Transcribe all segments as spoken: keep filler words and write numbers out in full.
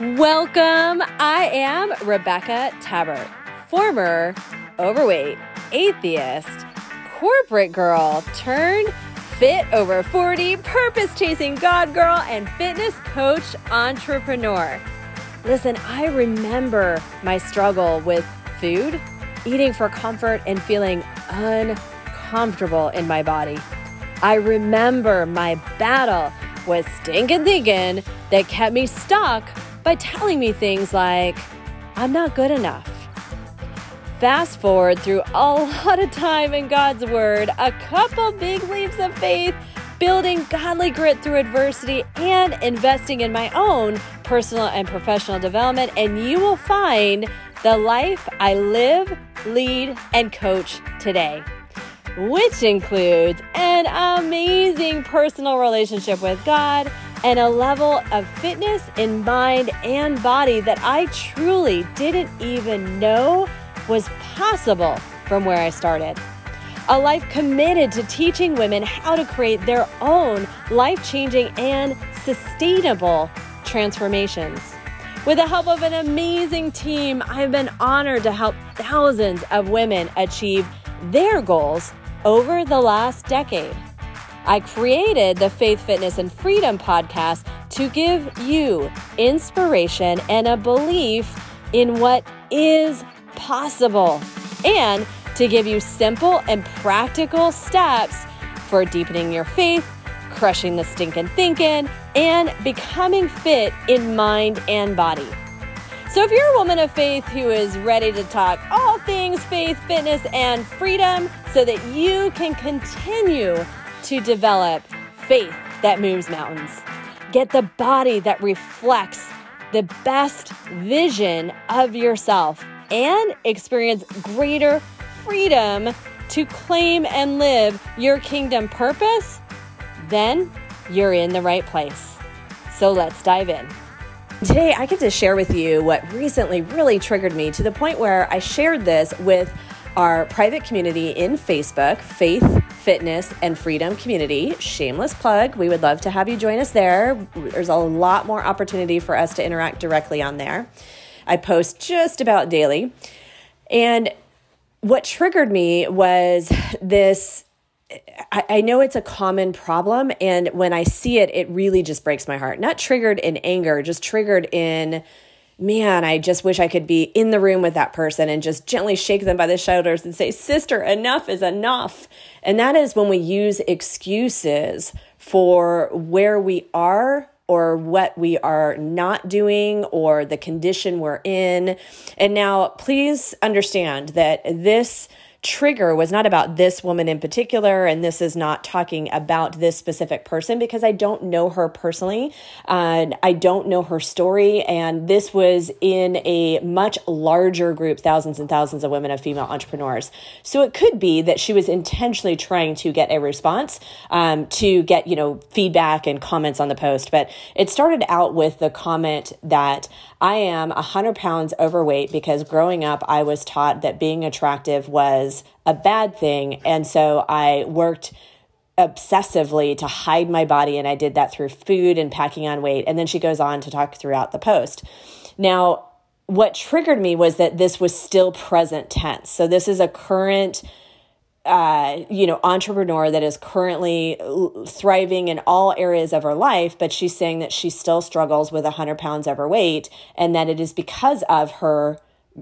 Welcome. I am Rebecca Tabert, former overweight, atheist, corporate girl turned fit over forty, purpose-chasing God girl, and fitness coach entrepreneur. Listen, I remember my struggle with food, eating for comfort, and feeling uncomfortable in my body. I remember my battle with stinking thinking that kept me stuck by telling me things like, I'm not good enough. Fast forward through a lot of time in God's Word, a couple big leaps of faith, building godly grit through adversity, and investing in my own personal and professional development, and you will find the life I live, lead, and coach today, which includes an amazing personal relationship with God and a level of fitness in mind and body that I truly didn't even know was possible from where I started. A life committed to teaching women how to create their own life-changing and sustainable transformations. With the help of an amazing team, I've been honored to help thousands of women achieve their goals over the last decade. I created the Faith, Fitness, and Freedom podcast to give you inspiration and a belief in what is possible, and to give you simple and practical steps for deepening your faith, crushing the stinking thinking, and becoming fit in mind and body. So if you're a woman of faith who is ready to talk all things faith, fitness, and freedom so that you can continue to develop faith that moves mountains, get the body that reflects the best vision of yourself, and experience greater freedom to claim and live your kingdom purpose, then you're in the right place. So let's dive in. Today, I get to share with you what recently really triggered me to the point where I shared this with our private community in Facebook, Faith, Fitness, and Freedom Community. Shameless plug. We would love to have you join us there. There's a lot more opportunity for us to interact directly on there. I post just about daily. And what triggered me was this, I, I know it's a common problem. And when I see it, it really just breaks my heart. Not triggered in anger, just triggered in, man, I just wish I could be in the room with that person and just gently shake them by the shoulders and say, sister, enough is enough. And that is when we use excuses for where we are or what we are not doing, or the condition we're in. And now, please understand that this trigger was not about this woman in particular, and this is not talking about this specific person, because I don't know her personally, and I don't know her story, and this was in a much larger group, thousands and thousands of women of female entrepreneurs. So it could be that she was intentionally trying to get a response, um, to get, you know, feedback and comments on the post, but it started out with the comment that I am one hundred pounds overweight because growing up, I was taught that being attractive was a bad thing. And so I worked obsessively to hide my body. And I did that through food and packing on weight. And then she goes on to talk throughout the post. Now, what triggered me was that this was still present tense. So this is a current Uh, you know, entrepreneur that is currently thriving in all areas of her life, but she's saying that she still struggles with one hundred pounds overweight, and that it is because of her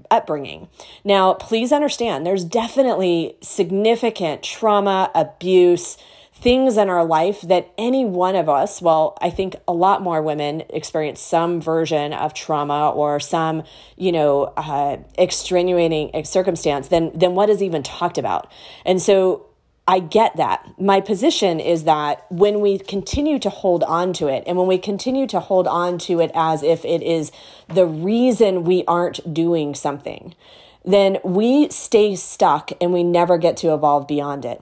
upbringing. Now, please understand, there's definitely significant trauma, abuse, things in our life that any one of us, well, I think a lot more women experience some version of trauma or some, you know, uh, extenuating circumstance than, than what is even talked about. And so I get that. My position is that when we continue to hold on to it, and when we continue to hold on to it as if it is the reason we aren't doing something, then we stay stuck and we never get to evolve beyond it.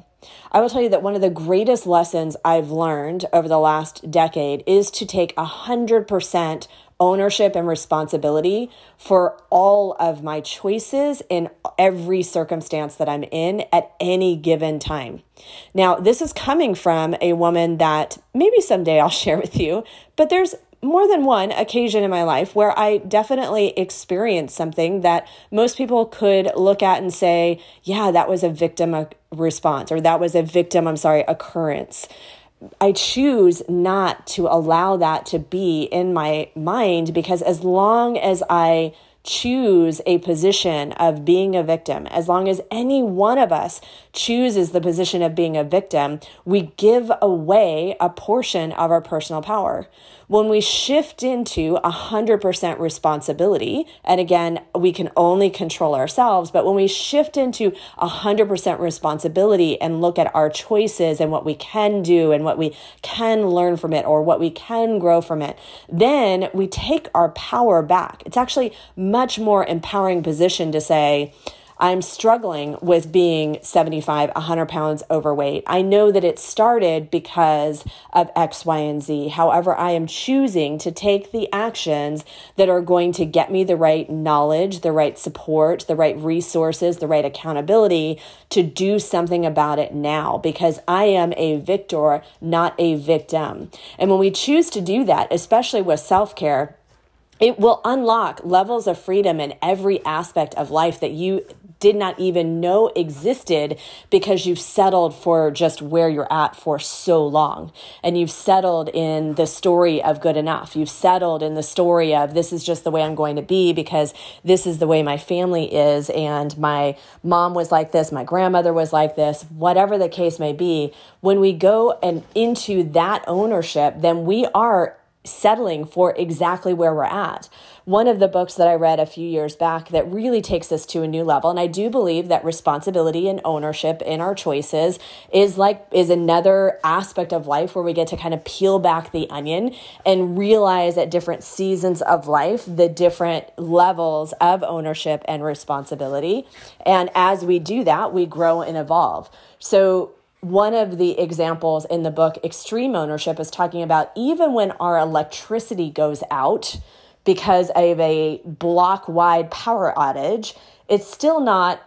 I will tell you that one of the greatest lessons I've learned over the last decade is to take one hundred percent ownership and responsibility for all of my choices in every circumstance that I'm in at any given time. Now, this is coming from a woman that maybe someday I'll share with you, but there's more than one occasion in my life where I definitely experienced something that most people could look at and say, yeah, that was a victim response, or that was a victim, I'm sorry, occurrence. I choose not to allow that to be in my mind, because as long as I choose a position of being a victim, as long as any one of us chooses the position of being a victim, we give away a portion of our personal power. When we shift into one hundred percent responsibility, and again, we can only control ourselves, but when we shift into one hundred percent responsibility and look at our choices and what we can do and what we can learn from it or what we can grow from it, then we take our power back. It's actually much more empowering position to say, I'm struggling with being seventy-five, one hundred pounds overweight. I know that it started because of X, Y, and Z. However, I am choosing to take the actions that are going to get me the right knowledge, the right support, the right resources, the right accountability to do something about it now, because I am a victor, not a victim. And when we choose to do that, especially with self-care, it will unlock levels of freedom in every aspect of life that you did not even know existed, because you've settled for just where you're at for so long. And you've settled in the story of good enough. You've settled in the story of this is just the way I'm going to be because this is the way my family is. And my mom was like this. My grandmother was like this. Whatever the case may be, when we go and into that ownership, then we are settling for exactly where we're at. One of the books that I read a few years back that really takes us to a new level, and I do believe that responsibility and ownership in our choices is like is another aspect of life where we get to kind of peel back the onion and realize at different seasons of life the different levels of ownership and responsibility. And as we do that, we grow and evolve. So one of the examples in the book, Extreme Ownership, is talking about even when our electricity goes out because of a block-wide power outage, it's still not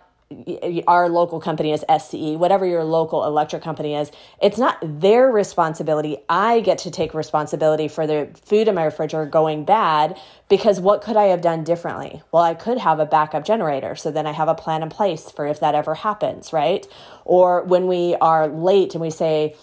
our local company is S C E, whatever your local electric company is, it's not their responsibility. I get to take responsibility for the food in my refrigerator going bad, because what could I have done differently? Well, I could have a backup generator. So then I have a plan in place for if that ever happens, right? Or when we are late and we say,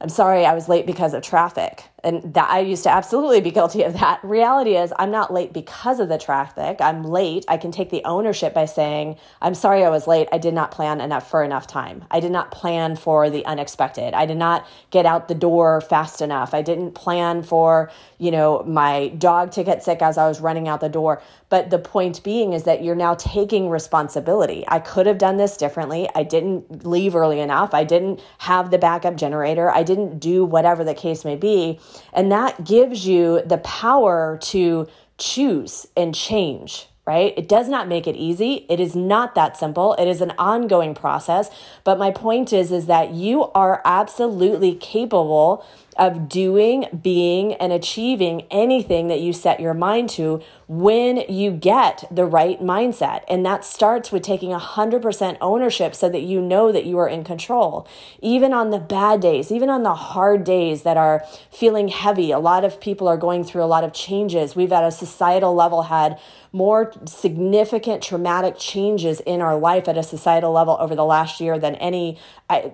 I'm sorry, I was late because of traffic. And that I used to absolutely be guilty of that. Reality is I'm not late because of the traffic. I'm late. I can take the ownership by saying, I'm sorry I was late. I did not plan enough for enough time. I did not plan for the unexpected. I did not get out the door fast enough. I didn't plan for, you know, my dog to get sick as I was running out the door. But the point being is that you're now taking responsibility. I could have done this differently. I didn't leave early enough. I didn't have the backup generator. I didn't do whatever the case may be. And that gives you the power to choose and change, right? It does not make it easy. It is not that simple. It is an ongoing process. But my point is, is that you are absolutely capable of doing, being, and achieving anything that you set your mind to when you get the right mindset. And that starts with taking one hundred percent ownership so that you know that you are in control. Even on the bad days, even on the hard days that are feeling heavy, a lot of people are going through a lot of changes. We've at a societal level had more significant traumatic changes in our life at a societal level over the last year than any I,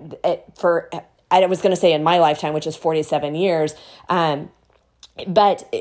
for I was going to say in my lifetime, which is forty-seven years. Um, but,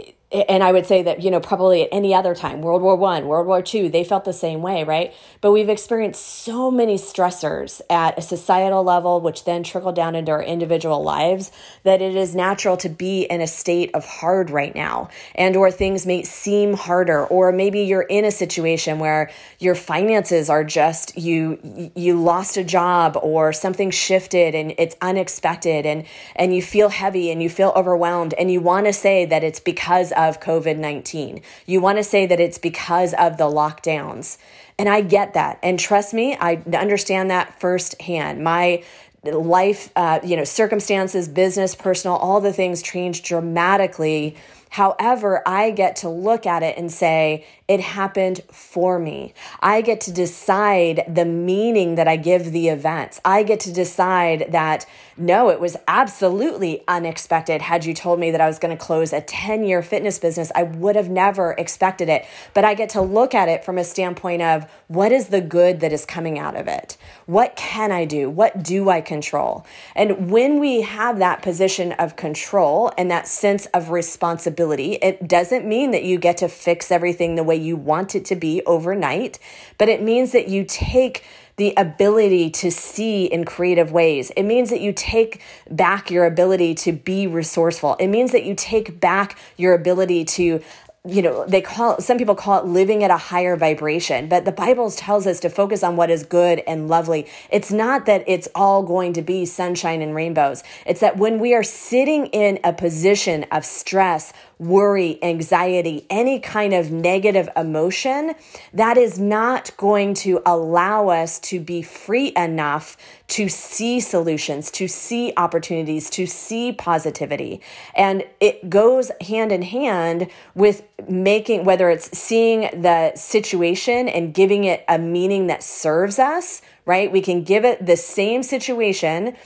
and I would say that, you know, probably at any other time, World War One, World War Two, they felt the same way, right? But we've experienced so many stressors at a societal level, which then trickle down into our individual lives, that it is natural to be in a state of hard right now, and or things may seem harder, or maybe you're in a situation where your finances are just, you you lost a job or something shifted and it's unexpected, and and you feel heavy and you feel overwhelmed, and you want to say that it's because of COVID nineteen. You want to say that it's because of the lockdowns. And I get that. And trust me, I understand that firsthand. My life, uh, you know, circumstances, business, personal, all the things changed dramatically However, I get to look at it and say, it happened for me. I get to decide the meaning that I give the events. I get to decide that, no, it was absolutely unexpected. Had you told me that I was going to close a ten-year fitness business, I would have never expected it. But I get to look at it from a standpoint of, what is the good that is coming out of it? What can I do? What do I control? And when we have that position of control and that sense of responsibility, it doesn't mean that you get to fix everything the way you want it to be overnight, but it means that you take the ability to see in creative ways. It means that you take back your ability to be resourceful. It means that you take back your ability to, you know, they call, some people call it living at a higher vibration, but the Bible tells us to focus on what is good and lovely. It's not that it's all going to be sunshine and rainbows. It's that when we are sitting in a position of stress, worry, anxiety, any kind of negative emotion, that is not going to allow us to be free enough to see solutions, to see opportunities, to see positivity. And it goes hand in hand with making, whether it's seeing the situation and giving it a meaning that serves us, right? We can give it the same situation.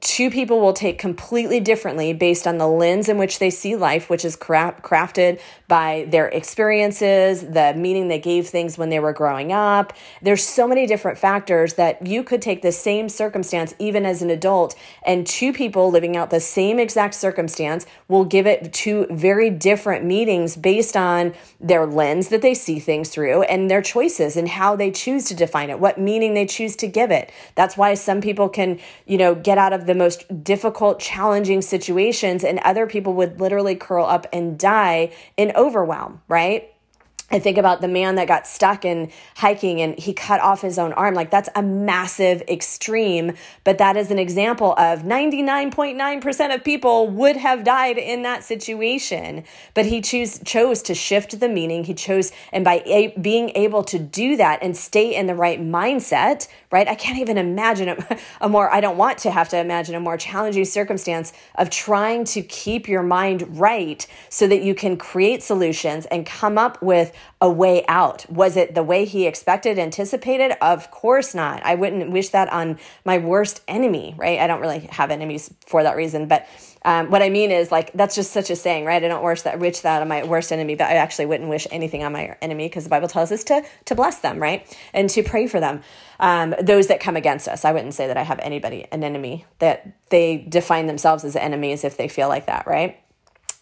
Two people will take completely differently based on the lens in which they see life, which is crafted by their experiences, the meaning they gave things when they were growing up. There's so many different factors that you could take the same circumstance, even as an adult, and two people living out the same exact circumstance will give it two very different meanings based on their lens that they see things through and their choices and how they choose to define it, what meaning they choose to give it. That's why some people can, you know, get out of the most difficult, challenging situations, and other people would literally curl up and die in overwhelm, right? I think about the man that got stuck in hiking and he cut off his own arm. Like, that's a massive extreme, but that is an example of ninety-nine point nine percent of people would have died in that situation. But he choose, chose to shift the meaning. He chose, and by a, being able to do that and stay in the right mindset, right? I can't even imagine a, a more, I don't want to have to imagine a more challenging circumstance of trying to keep your mind right so that you can create solutions and come up with a way out. Was it the way he expected, anticipated? Of course not. I wouldn't wish that on my worst enemy, right? I don't really have enemies for that reason. But um, what I mean is, like, that's just such a saying, right? I don't wish that, wish that on my worst enemy, but I actually wouldn't wish anything on my enemy because the Bible tells us to, to bless them, right? And to pray for them. Um, those that come against us. I wouldn't say that I have anybody, an enemy, that they define themselves as enemies if they feel like that, right?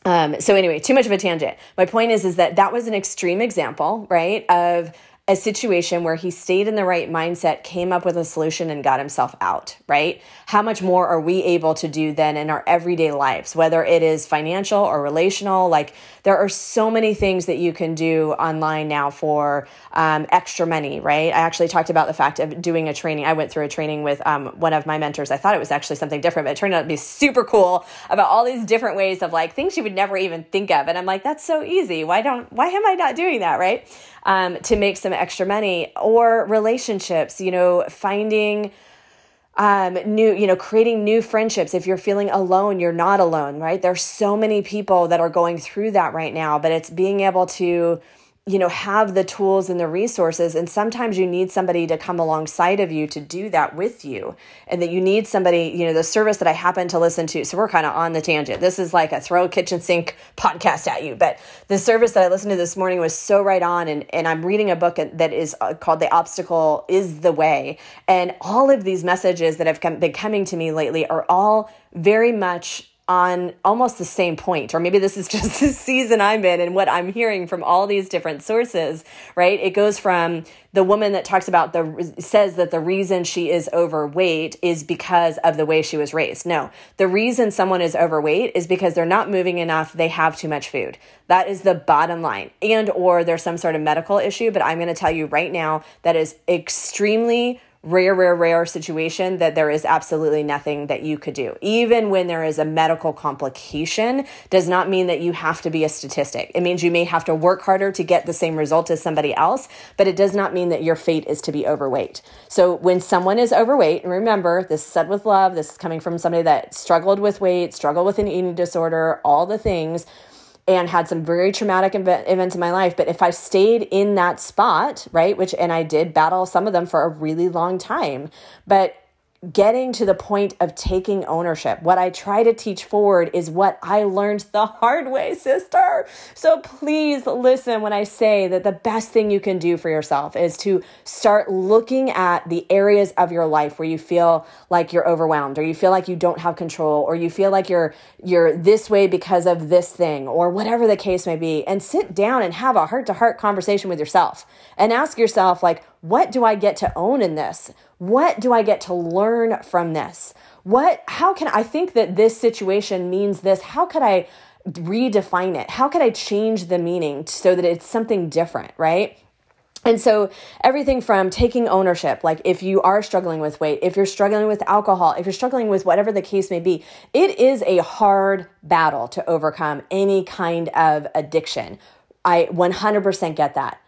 Um, so anyway, too much of a tangent. My point is, is that that was an extreme example, right, of a situation where he stayed in the right mindset, came up with a solution, and got himself out, right? How much more are we able to do then in our everyday lives, whether it is financial or relational? Like, there are so many things that you can do online now for um, extra money, right? I actually talked about the fact of doing a training. I went through a training with um, one of my mentors. I thought it was actually something different, but it turned out to be super cool about all these different ways of, like, things you would never even think of. And I'm like, that's so easy. Why don't, why am I not doing that, right? Um, to make some extra money. Or relationships, you know, finding um, new, you know, creating new friendships. If you're feeling alone, you're not alone, right? There's so many people that are going through that right now, but it's being able to, you know, have the tools and the resources. And sometimes you need somebody to come alongside of you to do that with you. And that you need somebody, you know, the service that I happen to listen to. So we're kind of on the tangent. This is like a throw kitchen sink podcast at you. But the service that I listened to this morning was so right on. And, and I'm reading a book that is called The Obstacle is the Way. And all of these messages that have come, been coming to me lately are all very much on almost the same point, or maybe this is just the season I'm in and what I'm hearing from all these different sources, right? It goes from the woman that talks about the, says that the reason she is overweight is because of the way she was raised. No, the reason someone is overweight is because they're not moving enough. They have too much food. That is the bottom line. And, or there's some sort of medical issue, but I'm going to tell you right now, that is extremely rare, rare, rare situation that there is absolutely nothing that you could do. Even when there is a medical complication, does not mean that you have to be a statistic. It means you may have to work harder to get the same result as somebody else, but it does not mean that your fate is to be overweight. So when someone is overweight, and remember, this is said with love, this is coming from somebody that struggled with weight, struggled with an eating disorder, all the things. and had some very traumatic event, events in my life. But if I stayed in that spot, right, which, and I did battle some of them for a really long time, but getting to the point of taking ownership, what I try to teach forward is what I learned the hard way, sister. So please listen when I say that the best thing you can do for yourself is to start looking at the areas of your life where you feel like you're overwhelmed, or you feel like you don't have control, or you feel like you're you're this way because of this thing, or whatever the case may be, and sit down and have a heart-to-heart conversation with yourself and ask yourself, like, what do I get to own in this? What do I get to learn from this? What, how can I think that this situation means this? How could I redefine it? How could I change the meaning so that it's something different, right? And so everything from taking ownership, like if you are struggling with weight, if you're struggling with alcohol, if you're struggling with whatever the case may be, it is a hard battle to overcome any kind of addiction. I one hundred percent get that.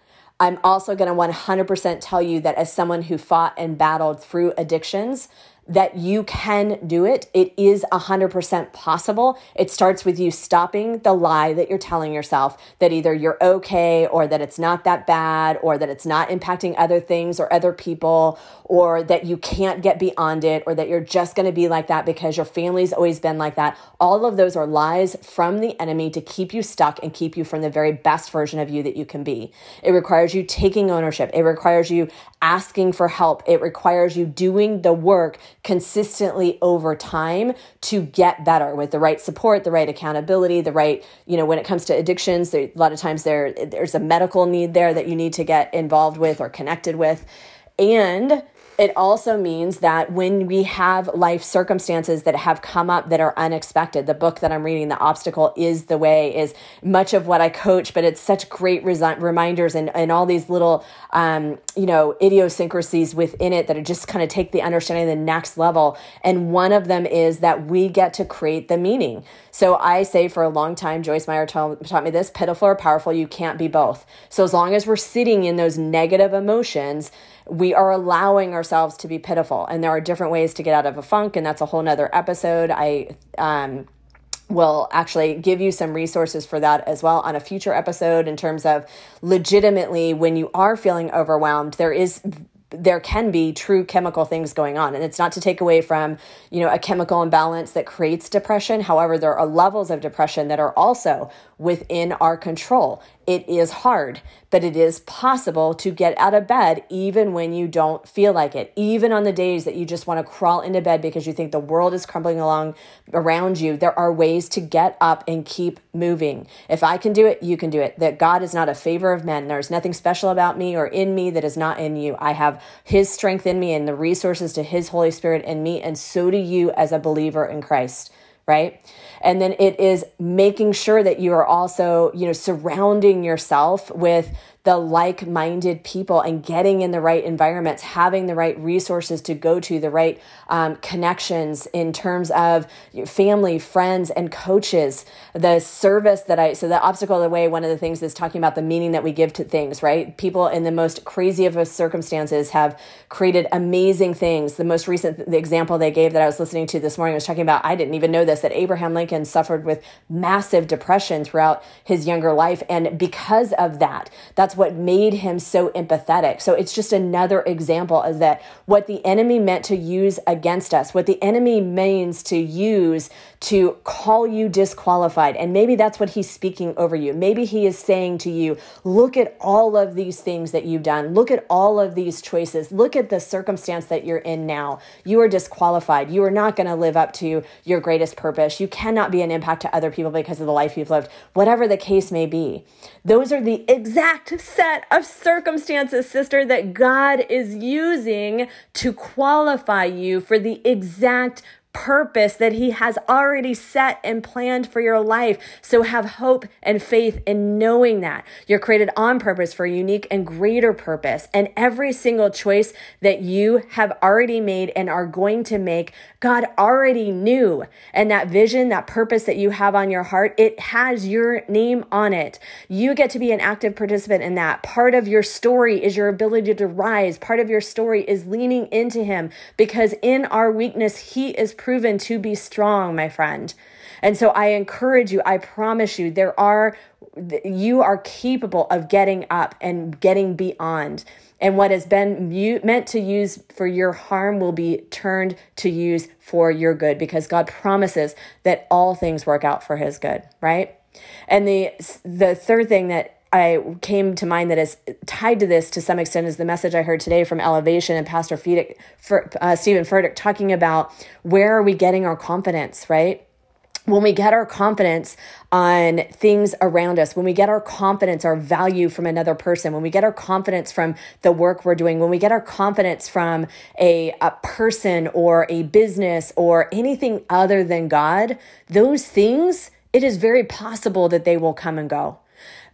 I'm also going to one hundred percent tell you that as someone who fought and battled through addictions, that you can do it. It is one hundred percent possible. It starts with you stopping the lie that you're telling yourself that either you're okay, or that it's not that bad, or that it's not impacting other things or other people, or that you can't get beyond it, or that you're just going to be like that because your family's always been like that. All of those are lies from the enemy to keep you stuck and keep you from the very best version of you that you can be. It requires you taking ownership. It requires you asking for help. It requires you doing the work consistently over time to get better with the right support, the right accountability, the right, you know, when it comes to addictions, there, a lot of times there there's a medical need there that you need to get involved with or connected with. And it also means that when we have life circumstances that have come up that are unexpected, the book that I'm reading, The Obstacle is the Way, is much of what I coach, but it's such great res- reminders and, and all these little, um, you know, idiosyncrasies within it that are just kind of take the understanding to the next level. And one of them is that we get to create the meaning. So I say for a long time, Joyce Meyer ta- taught me this, pitiful or powerful, you can't be both. So as long as we're sitting in those negative emotions, we are allowing ourselves to be pitiful. And there are different ways to get out of a funk, and that's a whole nother episode. I um, will actually give you some resources for that as well on a future episode in terms of legitimately when you are feeling overwhelmed, there is... there can be true chemical things going on. And it's not to take away from, you know, a chemical imbalance that creates depression. However, there are levels of depression that are also within our control. It is hard, but it is possible to get out of bed even when you don't feel like it. Even on the days that you just want to crawl into bed because you think the world is crumbling along around you, there are ways to get up and keep moving. If I can do it, you can do it. That God is not a favor of men. There's nothing special about me or in me that is not in you. I have His strength in me and the resources to His Holy Spirit in me, and so do you as a believer in Christ, right? And then it is making sure that you are also, you know, surrounding yourself with the like-minded people and getting in the right environments, having the right resources to go to, the right um, connections in terms of family, friends, and coaches, the service that I, so the obstacle of the way, one of the things is talking about the meaning that we give to things, right? People in the most crazy of circumstances have created amazing things. The most recent, the example they gave that I was listening to this morning was talking about, I didn't even know this, that Abraham Lincoln suffered with massive depression throughout his younger life. And because of that, that's what made him so empathetic. So it's just another example of that, what the enemy meant to use against us, what the enemy means to use to call you disqualified. And maybe that's what he's speaking over you. Maybe he is saying to you, look at all of these things that you've done. Look at all of these choices. Look at the circumstance that you're in now. You are disqualified. You are not going to live up to your greatest purpose. You cannot be an impact to other people because of the life you've lived, whatever the case may be. Those are the exact set of circumstances, sister, that God is using to qualify you for the exact purpose that He has already set and planned for your life. So have hope and faith in knowing that you're created on purpose for a unique and greater purpose. And every single choice that you have already made and are going to make, God already knew. And that vision, that purpose that you have on your heart, it has your name on it. You get to be an active participant in that. Part of your story is your ability to rise. Part of your story is leaning into Him, because in our weakness, He is proven to be strong, my friend. And so I encourage you, I promise you, there are, you are capable of getting up and getting beyond. And what has been meant to use for your harm will be turned to use for your good, because God promises that all things work out for his good, right? And the the third thing that I came to mind that is tied to this to some extent is the message I heard today from Elevation and Pastor Furtick, uh, Stephen Furtick, talking about where are we getting our confidence, right? When we get our confidence on things around us, when we get our confidence, our value from another person, when we get our confidence from the work we're doing, when we get our confidence from a, a person or a business or anything other than God, those things, it is very possible that they will come and go.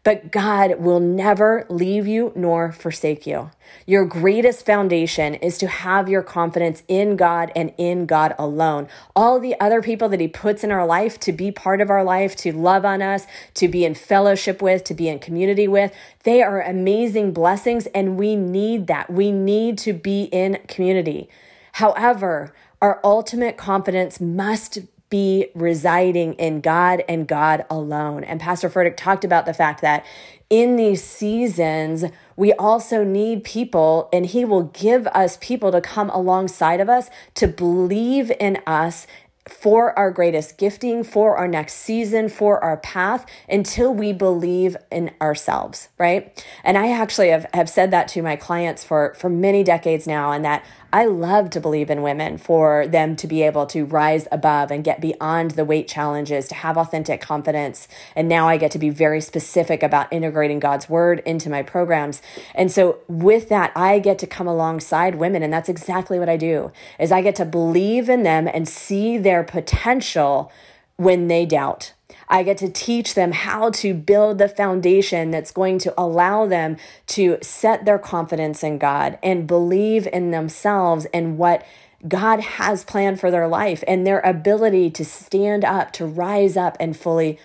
But God will never leave you nor forsake you. Your greatest foundation is to have your confidence in God and in God alone. All the other people that he puts in our life to be part of our life, to love on us, to be in fellowship with, to be in community with, they are amazing blessings, and we need that. We need to be in community. However, our ultimate confidence must be be residing in God and God alone. And Pastor Furtick talked about the fact that in these seasons, we also need people, and he will give us people to come alongside of us, to believe in us for our greatest gifting, for our next season, for our path, until we believe in ourselves, right? And I actually have, have said that to my clients for, for many decades now, and that I love to believe in women for them to be able to rise above and get beyond the weight challenges, to have authentic confidence. And now I get to be very specific about integrating God's word into my programs. And so with that, I get to come alongside women. And that's exactly what I do, is I get to believe in them and see their potential when they doubt. I get to teach them how to build the foundation that's going to allow them to set their confidence in God and believe in themselves and what God has planned for their life, and their ability to stand up, to rise up and fully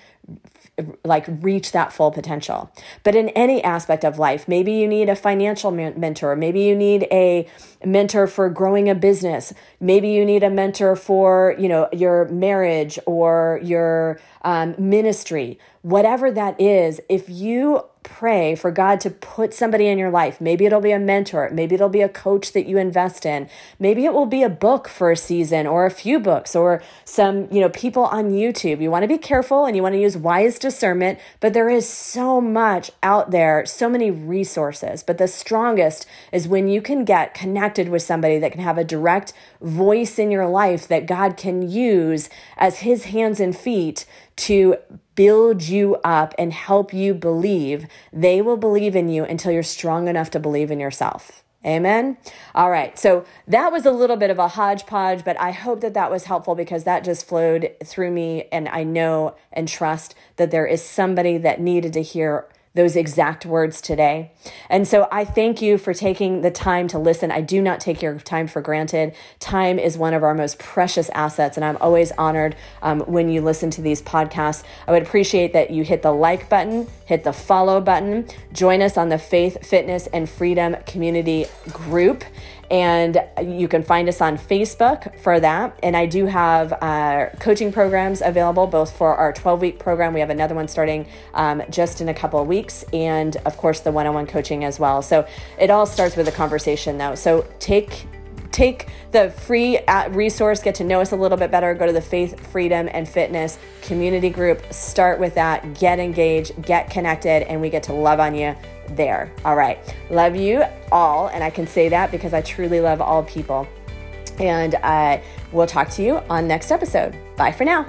like reach that full potential. But in any aspect of life, maybe you need a financial mentor. Maybe you need a mentor for growing a business. Maybe you need a mentor for, you know, your marriage or your um, ministry, whatever that is. If you pray for God to put somebody in your life, maybe it'll be a mentor. Maybe it'll be a coach that you invest in. Maybe it will be a book for a season, or a few books, or some, you know, people on YouTube. You want to be careful and you want to use wise discernment, but there is so much out there, so many resources. But the strongest is when you can get connected with somebody that can have a direct voice in your life that God can use as his hands and feet to build you up and help you believe. They will believe in you until you're strong enough to believe in yourself. Amen. All right. So that was a little bit of a hodgepodge, but I hope that that was helpful, because that just flowed through me. And I know and trust that there is somebody that needed to hear those exact words today. And so I thank you for taking the time to listen. I do not take your time for granted. Time is one of our most precious assets, and I'm always honored um, when you listen to these podcasts. I would appreciate that you hit the like button, hit the follow button, join us on the Faith, Fitness, and Freedom Community group. And you can find us on Facebook for that. And I do have uh, coaching programs available, both for our twelve-week program. We have another one starting um, just in a couple of weeks. And of course, the one-on-one coaching as well. So it all starts with a conversation, though. So take Take the free resource, get to know us a little bit better, go to the Faith, Freedom, and Fitness community group, start with that, get engaged, get connected, and we get to love on you there. All right. Love you all. And I can say that because I truly love all people. And uh, we'll talk to you on next episode. Bye for now.